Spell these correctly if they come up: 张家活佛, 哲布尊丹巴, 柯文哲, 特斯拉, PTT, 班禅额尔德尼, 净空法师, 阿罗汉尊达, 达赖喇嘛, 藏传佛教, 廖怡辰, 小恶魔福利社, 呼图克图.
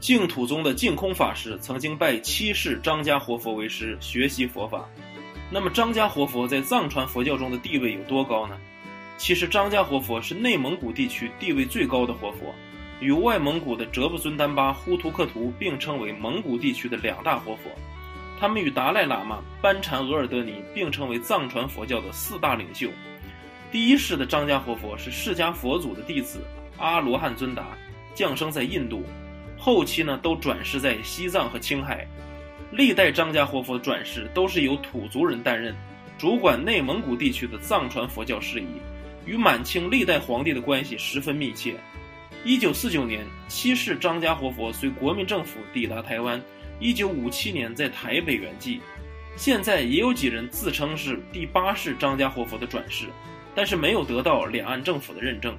净土宗的净空法师曾经拜七世张家活佛为师学习佛法。那么张家活佛在藏传佛教中的地位有多高呢？其实张家活佛是内蒙古地区地位最高的活佛，与外蒙古的哲布尊丹巴、呼图克图并称为蒙古地区的两大活佛。他们与达赖喇嘛、班禅额尔德尼并称为藏传佛教的四大领袖。第一世的张家活佛是释迦佛祖的弟子阿罗汉尊达，降生在印度。后期呢，都转世在西藏和青海。历代张家活佛转世都是由土族人担任，主管内蒙古地区的藏传佛教事宜，与满清历代皇帝的关系十分密切。1949年，七世张家活佛随国民政府抵达台湾，1957年在台北圆寂。现在也有几人自称是第八世张家活佛的转世，但是没有得到两岸政府的认证。